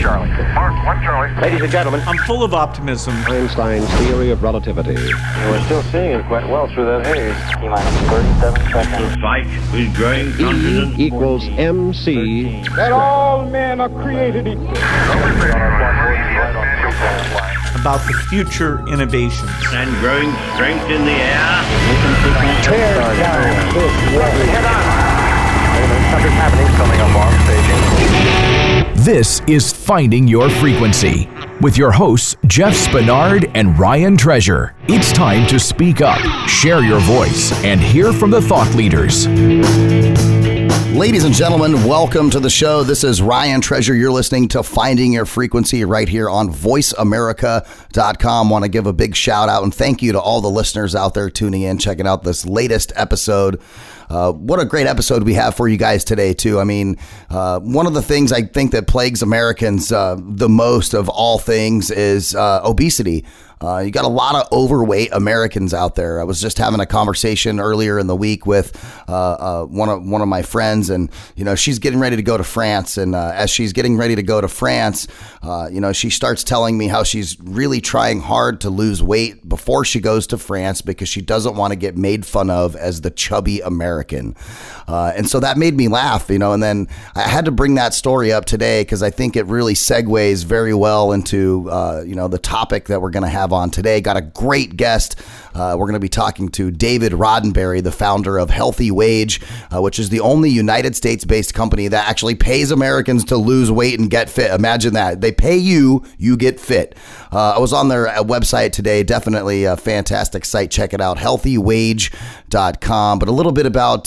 Charlie. Mark, one Charlie. Ladies and gentlemen, I'm full of optimism. Einstein's theory of relativity. We're still seeing it quite well through that haze. T-minus 37 seconds. The fight is growing. E equals MC. That all men are created equal. About the future innovations. And growing strength in the air. Tear down this world. Head on. Something's happening, something alarm staging. This is Finding Your Frequency with your hosts, Jeff Spenard and Ryan Treasure. It's time to speak up, share your voice, and hear from the thought leaders. Ladies and gentlemen, welcome to the show. This is Ryan Treasure. You're listening to Finding Your Frequency right here on voiceamerica.com. Want to give a big shout out and thank you to all the listeners out there tuning in, checking out this latest episode. What a great episode we have for you guys today, too. I mean, one of the things I think that plagues Americans the most of all things is obesity. You got a lot of overweight Americans out there. I was just having a conversation earlier in the week with one of my friends, and you know, she's getting ready to go to France. And as she's getting ready to go to France, you know, she starts telling me how she's really trying hard to lose weight before she goes to France because she doesn't want to get made fun of as the chubby American. And so that made me laugh, you know. And then I had to bring that story up today because I think it really segues very well into you know, the topic that we're going to have on today. Got a great guest. We're going to be talking to David Roddenberry, the founder of HealthyWage, which is the only United States-based company that actually pays Americans to lose weight and get fit. Imagine that. They pay you, you get fit. I was on their website today. Definitely a fantastic site. Check it out, healthywage.com. But a little bit about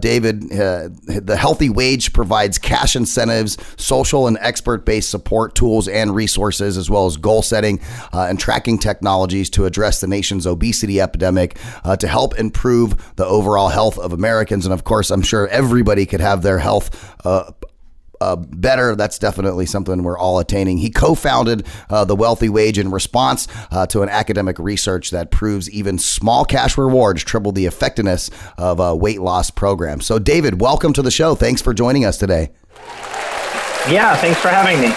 David. The HealthyWage provides cash incentives, social and expert-based support tools and resources, as well as goal setting and tracking technologies to address the nation's obesity epidemic to help improve the overall health of Americans. And of course, I'm sure everybody could have their health better. That's definitely something we're all attaining. He co-founded the Wealthy Wage in response to an academic research that proves even small cash rewards triple the effectiveness of a weight loss program. So David, welcome to the show. Thanks for joining us today. Yeah, thanks for having me.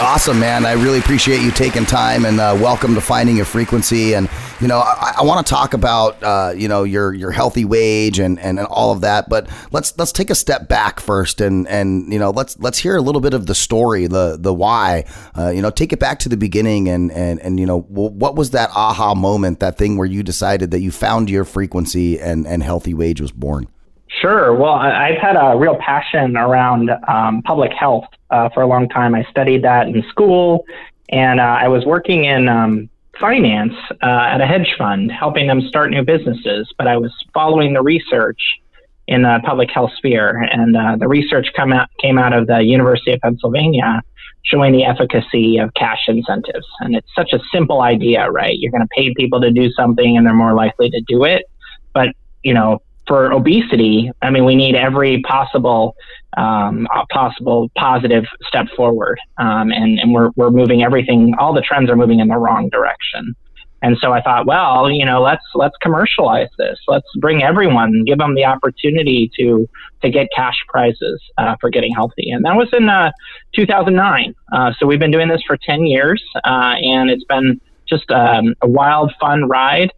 Awesome, man. I really appreciate you taking time, and welcome to Finding Your Frequency. And, you know, I want to talk about, you know, your healthy wage and all of that. But let's take a step back first and, you know, let's hear a little bit of the story, the why, you know, take it back to the beginning and, you know, what was that aha moment, that thing where you decided that you found your frequency and healthy wage was born? Sure. Well, I've had a real passion around public health for a long time. I studied that in school, and I was working in finance at a hedge fund, helping them start new businesses. But I was following the research in the public health sphere, and the research came out of the University of Pennsylvania showing the efficacy of cash incentives. And it's such a simple idea, right? You're going to pay people to do something, and they're more likely to do it. But, you know, for obesity, I mean, we need every possible positive step forward, and we're moving everything. All the trends are moving in the wrong direction, and so I thought, well, you know, let's commercialize this. Let's bring everyone, give them the opportunity to get cash prizes for getting healthy. And that was in 2009. So we've been doing this for 10 years, and it's been just a wild, fun ride,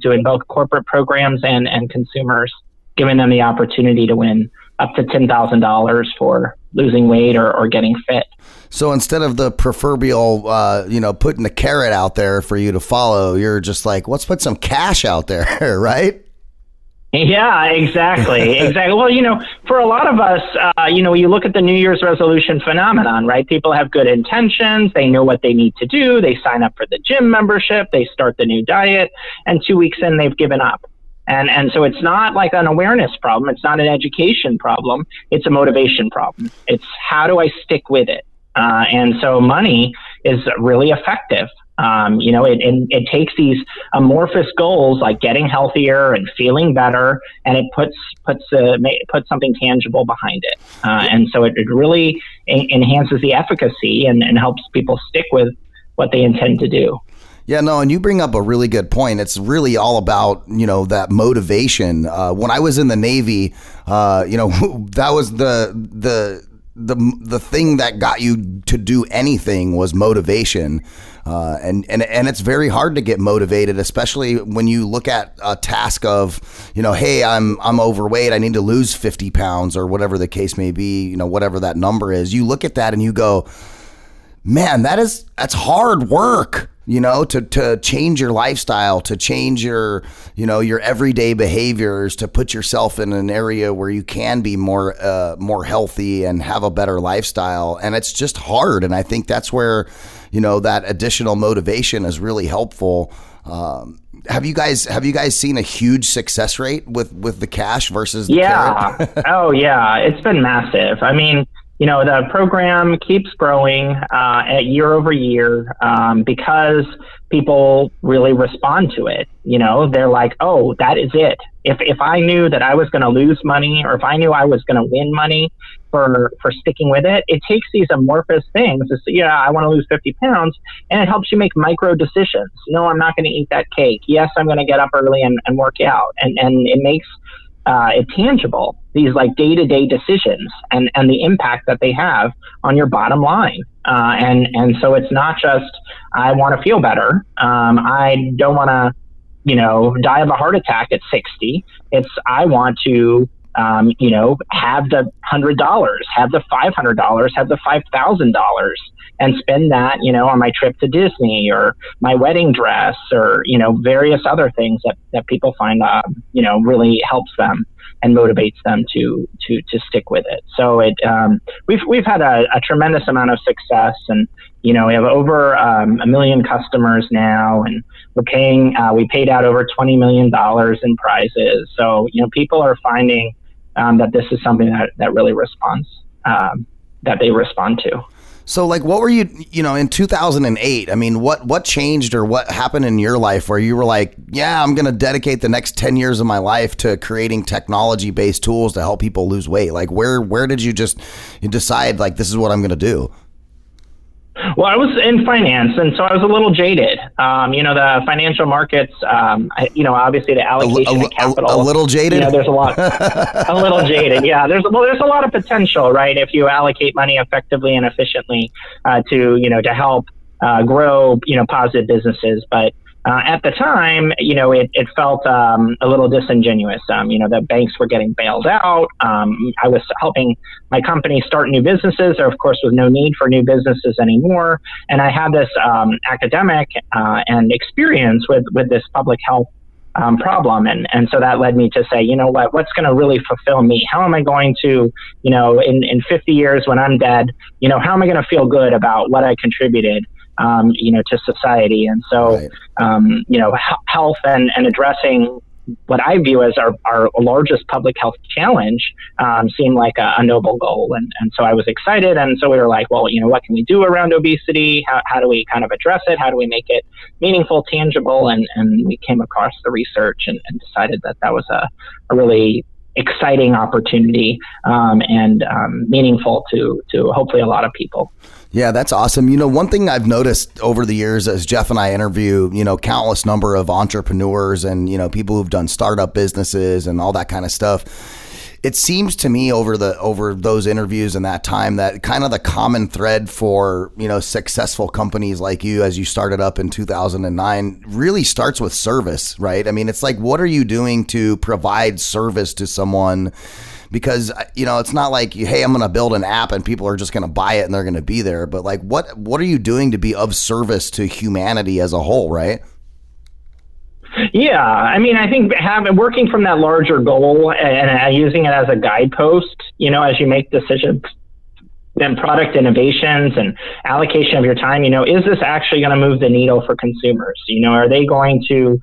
doing both corporate programs and consumers, giving them the opportunity to win up to $10,000 for losing weight or getting fit. So instead of the proverbial, you know, putting the carrot out there for you to follow, you're just like, let's put some cash out there, right? Yeah, exactly. Exactly. Well, you know, for a lot of us, you know, you look at the New Year's resolution phenomenon, right? People have good intentions. They know what they need to do. They sign up for the gym membership. They start the new diet. And 2 weeks in, they've given up. And so it's not like an awareness problem. It's not an education problem. It's a motivation problem. It's how do I stick with it? And so money is really effective. You know, it takes these amorphous goals like getting healthier and feeling better, and it puts something tangible behind it. And so it really enhances the efficacy and helps people stick with what they intend to do. Yeah, no, and you bring up a really good point. It's really all about, you know, that motivation. When I was in the Navy, you know, that was the the thing that got you to do anything was motivation. And it's very hard to get motivated, especially when you look at a task of, you know, hey, I'm overweight. I need to lose 50 pounds or whatever the case may be, you know, whatever that number is. You look at that and you go, man, that's hard work, you know, to change your lifestyle, to change your, you know, your everyday behaviors, to put yourself in an area where you can be more healthy and have a better lifestyle. And it's just hard. And I think that's where, you know, that additional motivation is really helpful. Have you guys seen a huge success rate with the cash versus the carrot? Oh yeah, it's been massive. I mean, you know, the program keeps growing at year over year because people really respond to it. You know, they're like, oh, that is it. If I knew that I was going to lose money, or if I knew I was going to win money for sticking with it, it takes these amorphous things. It's, yeah, I want to lose 50 pounds, and it helps you make micro decisions. No, I'm not going to eat that cake. Yes, I'm going to get up early and work out. And it makes it tangible, these like day-to-day decisions and the impact that they have on your bottom line. And so it's not just, I want to feel better. I don't want to, you know, die of a heart attack at 60. It's, I want to, you know, have the $100, have the $500, have the $5,000 and spend that, you know, on my trip to Disney or my wedding dress or, you know, various other things that people find, you know, really helps them and motivates them to stick with it. So it, we've had a tremendous amount of success, and, you know, we have over 1 million customers now, and we paid out over $20 million in prizes. So, you know, people are finding that this is something that really responds, that they respond to. So like, what were you know, in 2008, I mean, what changed or what happened in your life where you were like, yeah, I'm going to dedicate the next 10 years of my life to creating technology based tools to help people lose weight? Like where did you just decide like, this is what I'm going to do? Well, I was in finance, and so I was a little jaded. You know, the financial markets, you know, obviously the allocation of capital. A little jaded? You know, there's a little jaded, yeah. There's a lot of potential, right, if you allocate money effectively and efficiently to, you know, to help grow, you know, positive businesses. But at the time, you know, it felt a little disingenuous. You know, the banks were getting bailed out. I was helping my company start new businesses. There, of course, was no need for new businesses anymore. And I had this academic and experience with this public health problem. And so that led me to say, you know what, what's going to really fulfill me? How am I going to, you know, in 50 years when I'm dead, you know, how am I going to feel good about what I contributed, you know, to society? And so, right. You know, health and addressing what I view as our largest public health challenge seemed like a noble goal. And so I was excited. And so we were like, well, you know, what can we do around obesity? How do we kind of address it? How do we make it meaningful, tangible? And we came across the research and decided that was a really exciting opportunity and meaningful to hopefully a lot of people. Yeah, that's awesome. You know, one thing I've noticed over the years as Jeff and I interview, you know, countless number of entrepreneurs and, you know, people who've done startup businesses and all that kind of stuff. It seems to me over those interviews and that time that kind of the common thread for, you know, successful companies like you as you started up in 2009 really starts with service, right? I mean, it's like, what are you doing to provide service to someone? Because, you know, it's not like, hey, I'm going to build an app and people are just going to buy it and they're going to be there. But like, what are you doing to be of service to humanity as a whole, right? Yeah, I mean, I think working from that larger goal and using it as a guidepost, you know, as you make decisions and product innovations and allocation of your time, you know, is this actually going to move the needle for consumers? You know, are they going to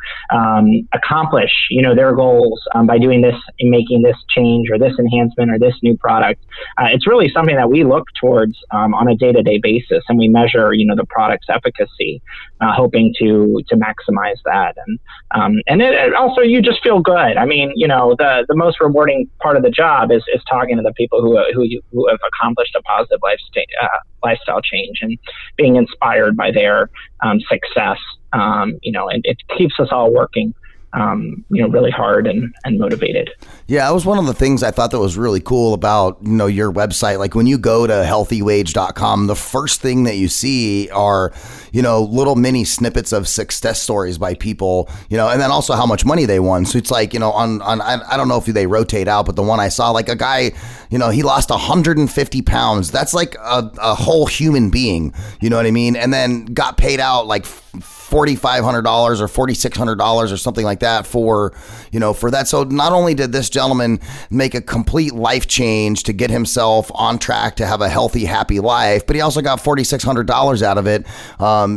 accomplish, you know, their goals by doing this and making this change or this enhancement or this new product? It's really something that we look towards on a day-to-day basis, and we measure, you know, the product's efficacy, hoping to maximize that. And it also, you just feel good. I mean, you know, the most rewarding part of the job is talking to the people who have accomplished a positive lifestyle change and being inspired by their success. You know, and it keeps us all working really hard and motivated. Yeah, that was one of the things I thought that was really cool about, your website. Like when you go to healthywage.com, the first thing that you see are, little mini snippets of success stories by people, and then also how much money they won. So it's like, on I don't know if they rotate out, but the one I saw, like a guy, he lost 150 pounds. That's like a whole human being, you know what I mean? And then got paid out like $4,500 or $4,600 or something like that for that. So not only did this gentleman make a complete life change to get himself on track to have a healthy, happy life, but he also got $4,600 out of it.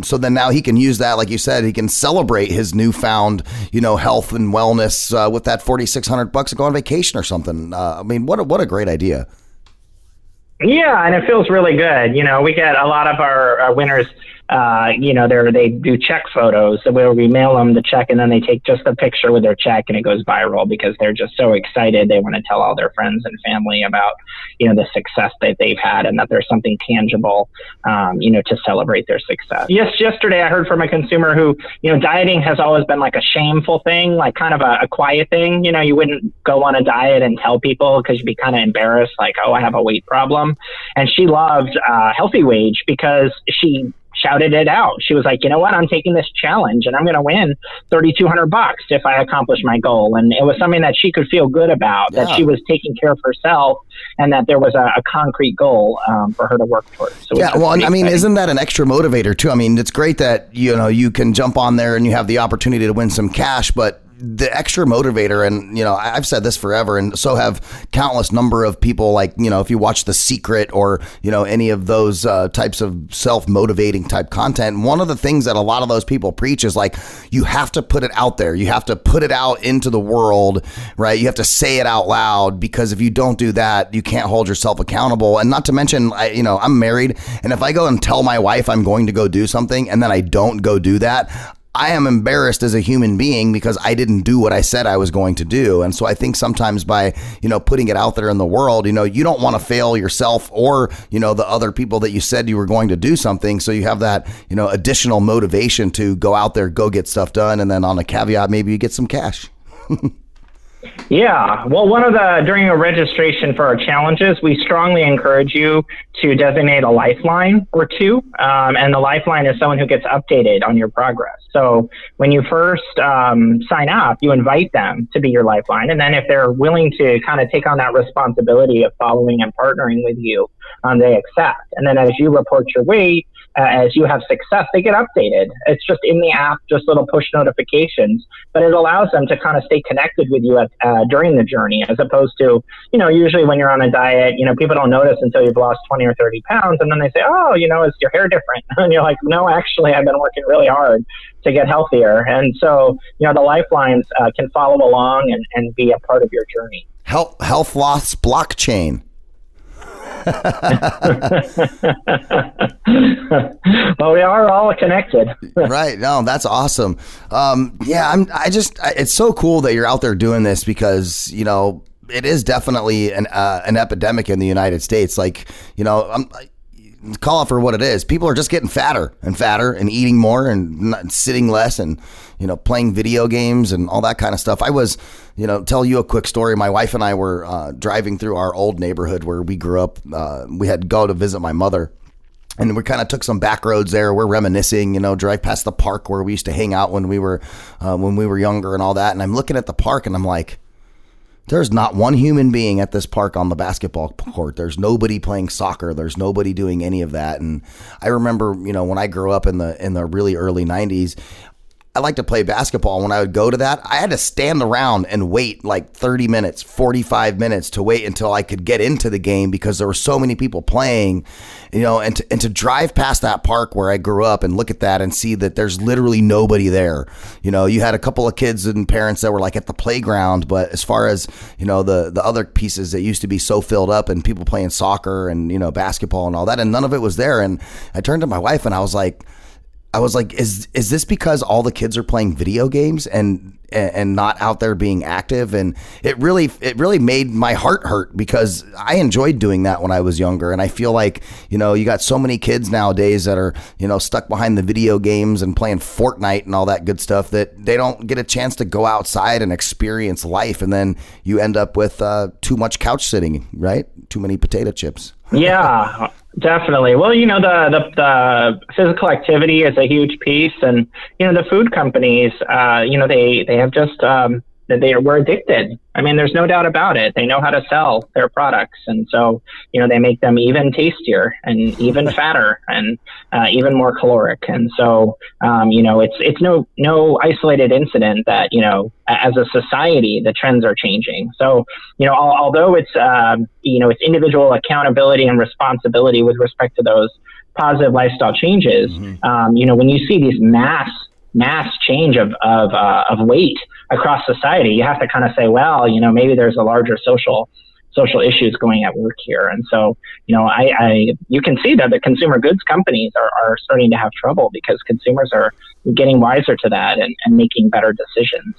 So then now he can use that. Like you said, he can celebrate his newfound, health and wellness with that $4,600 and go on vacation or something. What a great idea. Yeah. And it feels really good. We get a lot of our winners, they do check photos where we mail them the check and then they take just a picture with their check and it goes viral because they're just so excited. They want to tell all their friends and family about, the success that they've had and that there's something tangible, to celebrate their success. Yes. Yesterday I heard from a consumer who, dieting has always been like a shameful thing, like kind of a quiet thing. You wouldn't go on a diet and tell people because you'd be kind of embarrassed, like, oh, I have a weight problem. And she loved HealthyWage because she shouted it out. She was like, you know what? I'm taking this challenge and I'm going to win $3,200 if I accomplish my goal. And it was something that she could feel good about, yeah, that she was taking care of herself and that there was a concrete goal for her to work towards. So yeah. Well, isn't that an extra motivator too? It's great that, you can jump on there and you have the opportunity to win some cash, but the extra motivator, and I've said this forever, and so have countless number of people. Like if you watch The Secret or any of those types of self-motivating type content, one of the things that a lot of those people preach is like you have to put it out there, you have to put it out into the world, right? You have to say it out loud because if you don't do that, you can't hold yourself accountable. And not to mention, I'm married, and if I go and tell my wife I'm going to go do something and then I don't go do that, I am embarrassed as a human being because I didn't do what I said I was going to do. And so I think sometimes by, putting it out there in the world, you don't want to fail yourself or, the other people that you said you were going to do something. So you have that, additional motivation to go out there, go get stuff done. And then on a caveat, maybe you get some cash. Yeah. Well, during a registration for our challenges, we strongly encourage you to designate a lifeline or two. And the lifeline is someone who gets updated on your progress. So when you first sign up, you invite them to be your lifeline. And then if they're willing to kind of take on that responsibility of following and partnering with you, they accept. And then as you report your weight, as you have success, they get updated. It's just in the app, just little push notifications, but it allows them to kind of stay connected with you during the journey, as opposed to, usually when you're on a diet, people don't notice until you've lost 20 or 30 pounds. And then they say, oh, is your hair different? And you're like, no, actually, I've been working really hard to get healthier. And so, the lifelines can follow along and be a part of your journey. Health loss blockchain. Well, we are all connected. Right. No, that's awesome. It's so cool that you're out there doing this because, it is definitely an epidemic in the United States. Like, call it for what it is. People are just getting fatter and fatter and eating more and not sitting less and, playing video games and all that kind of stuff. I was, tell you a quick story. My wife and I were driving through our old neighborhood where we grew up. We had to go to visit my mother. And we kind of took some back roads there. We're reminiscing, drive past the park where we used to hang out when we were younger and all that. And I'm looking at the park and I'm like, there's not one human being at this park on the basketball court. There's nobody playing soccer. There's nobody doing any of that. And I remember, when I grew up in the really early 90s, I like to play basketball. When I would go to that, I had to stand around and wait like 30 minutes, 45 minutes to wait until I could get into the game because there were so many people playing, and to drive past that park where I grew up and look at that and see that there's literally nobody there. You had a couple of kids and parents that were like at the playground, but as far as, the other pieces that used to be so filled up and people playing soccer and, basketball and all that, and none of it was there. And I turned to my wife and I was like, I was like, is this because all the kids are playing video games and not out there being active? And it really made my heart hurt, because I enjoyed doing that when I was younger. And I feel like, you know, you got so many kids nowadays that are, you know, stuck behind the video games and playing Fortnite and all that good stuff, that they don't get a chance to go outside and experience life. And then you end up with too much couch sitting, right? Too many potato chips. Yeah. Definitely. Well, you know, the physical activity is a huge piece, and you know, the food companies, you know, they have just we're addicted. I mean, there's no doubt about it. They know how to sell their products, and so you know, they make them even tastier and even fatter and even more caloric. And so you know, it's no isolated incident that, you know, as a society, the trends are changing. So you know, although it's you know, it's individual accountability and responsibility with respect to those positive lifestyle changes. Mm-hmm. You know, when you see these mass change of weight across society, you have to kind of say, well, you know, maybe there's a larger social issues going at work here. And so, you know, you can see that the consumer goods companies are starting to have trouble, because consumers are getting wiser to that and making better decisions,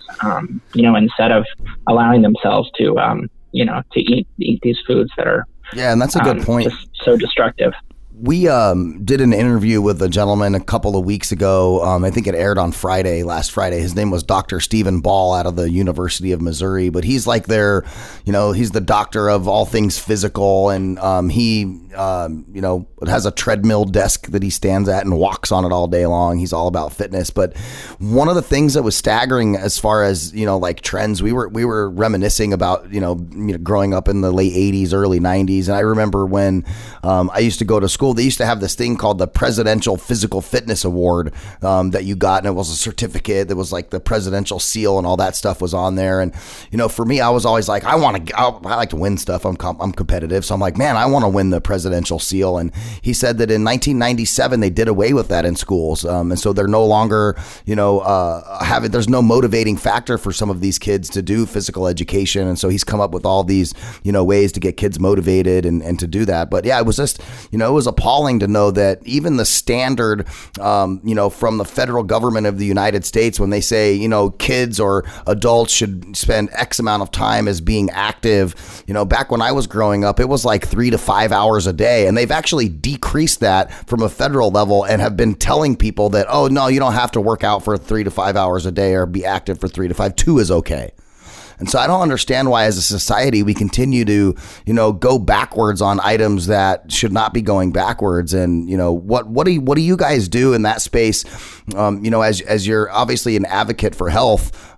you know, instead of allowing themselves to, you know, to eat these foods that are, yeah, and that's a good point, just so destructive. We did an interview with a gentleman a couple of weeks ago. I think it aired on last Friday. His name was Dr. Stephen Ball out of the University of Missouri. But he's like you know, he's the doctor of all things physical. And he, you know, has a treadmill desk that he stands at and walks on it all day long. He's all about fitness. But one of the things that was staggering as far as, you know, like trends, we were reminiscing about, you know, growing up in the late 80s, early 90s. And I remember when I used to go to school. They used to have this thing called the Presidential Physical Fitness Award that you got, and it was a certificate that was like the presidential seal, and all that stuff was on there. And you know, for me, I was always like, I like to win stuff. I'm competitive, so I'm like, man, I want to win the presidential seal. And he said that in 1997 they did away with that in schools, and so they're no longer, you know, there's no motivating factor for some of these kids to do physical education. And so he's come up with all these, you know, ways to get kids motivated and to do that. But yeah, it was just, you know, it was appalling to know that even the standard, you know, from the federal government of the United States, when they say, you know, kids or adults should spend X amount of time as being active, you know, back when I was growing up, it was like 3 to 5 hours a day. And they've actually decreased that from a federal level and have been telling people that, oh, no, you don't have to work out for 3 to 5 hours a day or be active for 3 to 5. 2 is okay. And so I don't understand why, as a society, we continue to, you know, go backwards on items that should not be going backwards. And, you know, what do you guys do in that space? You know, as you're obviously an advocate for health,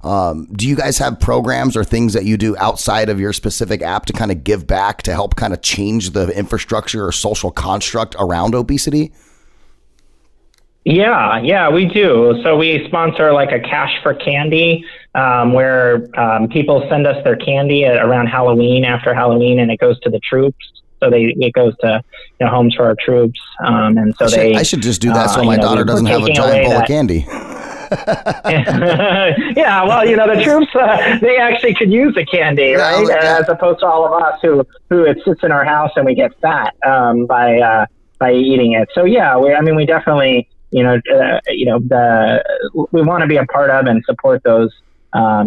do you guys have programs or things that you do outside of your specific app to kind of give back, to help kind of change the infrastructure or social construct around obesity? Yeah, we do. So we sponsor like a Cash for Candy, where people send us their candy around Halloween, after Halloween, and it goes to the troops. So it goes to, you know, homes for our troops. And so I should just do that so my daughter doesn't have a giant bowl of candy. Yeah, well, you know, the troops, they actually could use the candy, right? Yeah, as opposed to all of us who it sits in our house and we get fat by eating it. So yeah, we definitely, you know, we want to be a part of and support those,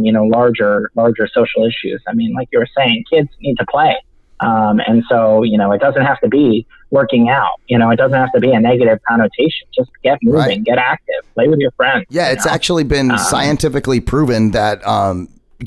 you know, larger social issues. I mean, like you were saying, kids need to play. And so, you know, it doesn't have to be working out, you know, it doesn't have to be a negative connotation. Just get moving, right. Get active, play with your friends. Yeah. It's actually been scientifically proven that,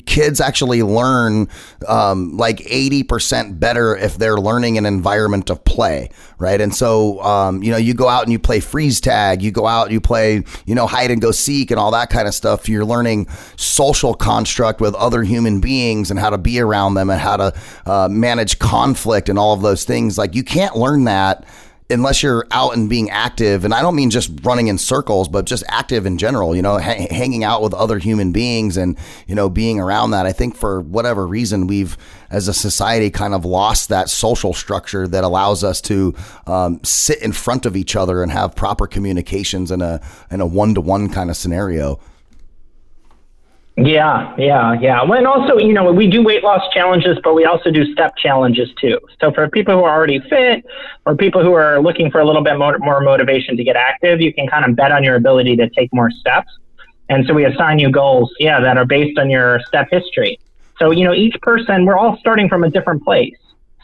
kids actually learn like 80% better if they're learning an environment of play, right? And so, you know, you go out and you play freeze tag, you go out, you play, you know, hide and go seek and all that kind of stuff. You're learning social construct with other human beings and how to be around them and how to manage conflict and all of those things. Like, you can't learn that unless you're out and being active. And I don't mean just running in circles, but just active in general, you know, hanging out with other human beings and, you know, being around that. I think for whatever reason, we've, as a society, kind of lost that social structure that allows us to sit in front of each other and have proper communications in a one-to-one kind of scenario. Yeah. Well, and also, you know, we do weight loss challenges, but we also do step challenges too. So for people who are already fit or people who are looking for a little bit more motivation to get active, you can kind of bet on your ability to take more steps. And so we assign you goals, that are based on your step history. So, you know, each person, we're all starting from a different place.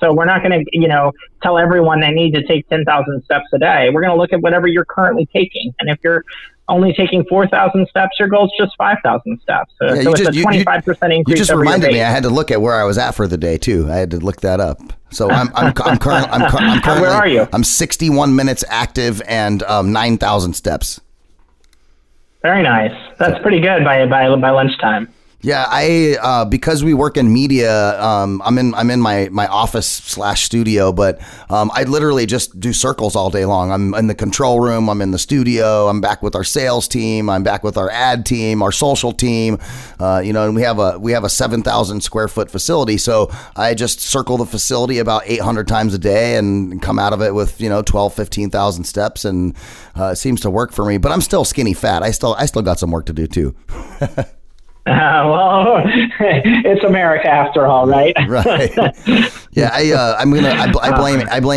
So we're not going to, you know, tell everyone they need to take 10,000 steps a day. We're going to look at whatever you're currently taking. And if you're only taking 4,000 steps, your goal's just 5,000 steps. So it's a 25% increase. You just reminded me I had to look at where I was at for the day too. I had to look that up. So I'm currently where are you? I'm 61 minutes active and 9,000 steps. Very nice. That's pretty good by lunchtime. Yeah, I because we work in media, I'm in my office / studio, but I literally just do circles all day long. I'm in the control room, I'm in the studio, I'm back with our sales team, I'm back with our ad team, our social team, and we have a 7,000 square foot facility. So I just circle the facility about 800 times a day and come out of it with 15,000 steps, and it seems to work for me. But I'm still skinny fat. I still got some work to do too. Well, it's America after all, right? Right. Yeah, I blame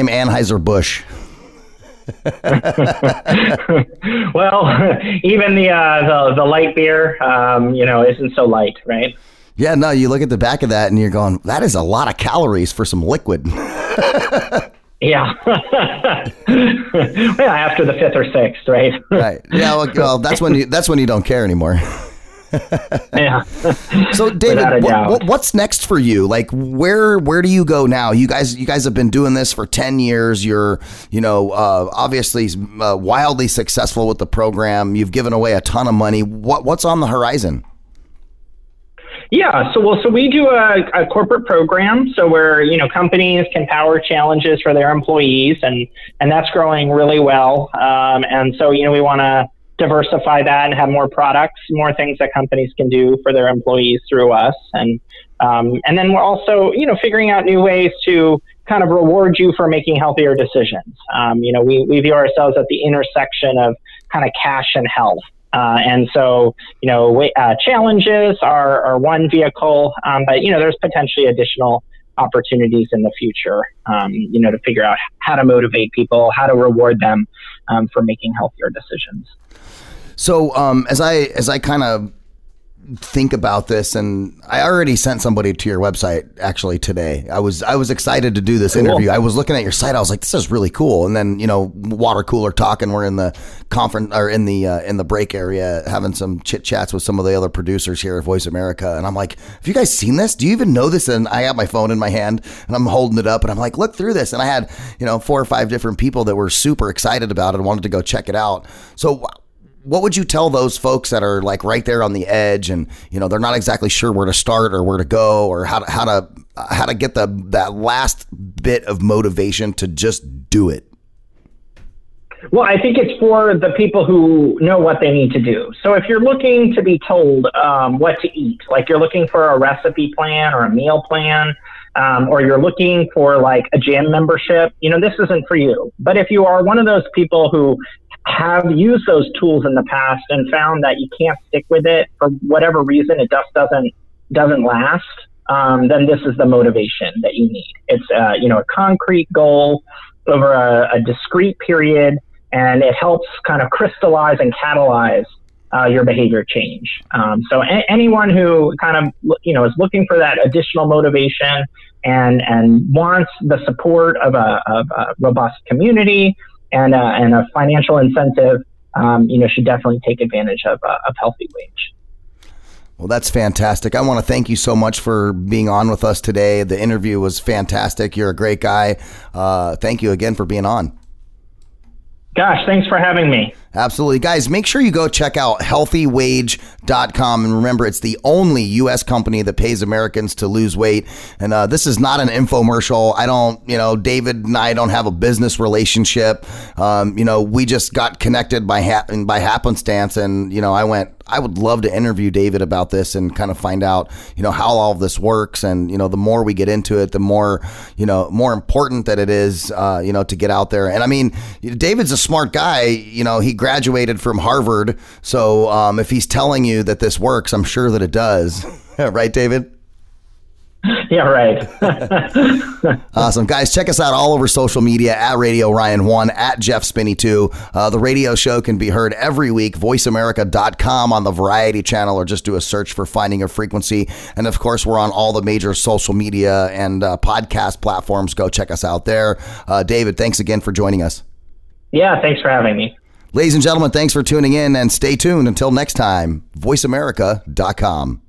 Anheuser-Busch. Well, even the light beer, isn't so light, right? Yeah, no, you look at the back of that and you're going, that is a lot of calories for some liquid. Yeah. Well, after the fifth or sixth, right? Right. Yeah. Well, that's when you don't care anymore. Yeah. So David, what's next for you? Like, where do you go now? You guys have been doing this for 10 years. You're, obviously wildly successful with the program. You've given away a ton of money. What's on the horizon? Yeah. So we do a corporate program. So where, companies can power challenges for their employees, and that's growing really well. And so, we want to diversify that and have more products, more things that companies can do for their employees through us. And then we're also, figuring out new ways to kind of reward you for making healthier decisions. We view ourselves at the intersection of kind of cash and health. And so, challenges are one vehicle, but, there's potentially additional opportunities in the future, to figure out how to motivate people, how to reward them for making healthier decisions. So as I kind of think about this, and I already sent somebody to your website actually today. I was excited to do this interview. I was looking at your site. I was like, this is really cool. And then, water cooler talk, and we're in the conference or in the break area having some chit chats with some of the other producers here at Voice America. And I'm like, have you guys seen this? Do you even know this? And I got my phone in my hand and I'm holding it up and I'm like, look through this. And I had, 4 or 5 different people that were super excited about it and wanted to go check it out. So what would you tell those folks that are like right there on the edge and, they're not exactly sure where to start or where to go or how to get that last bit of motivation to just do it? Well, I think it's for the people who know what they need to do. So if you're looking to be told what to eat, like you're looking for a recipe plan or a meal plan, or you're looking for like a gym membership, this isn't for you. But if you are one of those people who have used those tools in the past and found that you can't stick with it for whatever reason, it just doesn't last, then this is the motivation that you need. It's a concrete goal over a discrete period, and it helps kind of crystallize and catalyze your behavior change. So anyone who kind of is looking for that additional motivation and wants the support of a robust community and a financial incentive, should definitely take advantage of HealthyWage. Well, that's fantastic. I want to thank you so much for being on with us today. The interview was fantastic. You're a great guy. Thank you again for being on. Gosh, thanks for having me. Absolutely. Guys, make sure you go check out HealthyWage.com. And remember, it's the only U.S. company that pays Americans to lose weight. And this is not an infomercial. I don't, David and I don't have a business relationship. We just got connected by happenstance. And, I went, I would love to interview David about this and kind of find out, you know, how all of this works. And, you know, the more we get into it, the more, you know, more important that it is, you know, to get out there. And I mean, David's a smart guy. You know, he graduated from Harvard. So if he's telling you that this works, I'm sure that it does. Right, David? Yeah, right. Awesome. Guys, check us out all over social media at Radio Ryan 1, at Jeff Spinney 2. The radio show can be heard every week, voiceamerica.com on the Variety Channel, or just do a search for Finding Your Frequency. And of course, we're on all the major social media and podcast platforms. Go check us out there. David, thanks again for joining us. Yeah, thanks for having me. Ladies and gentlemen, thanks for tuning in, and stay tuned. Until next time, voiceamerica.com.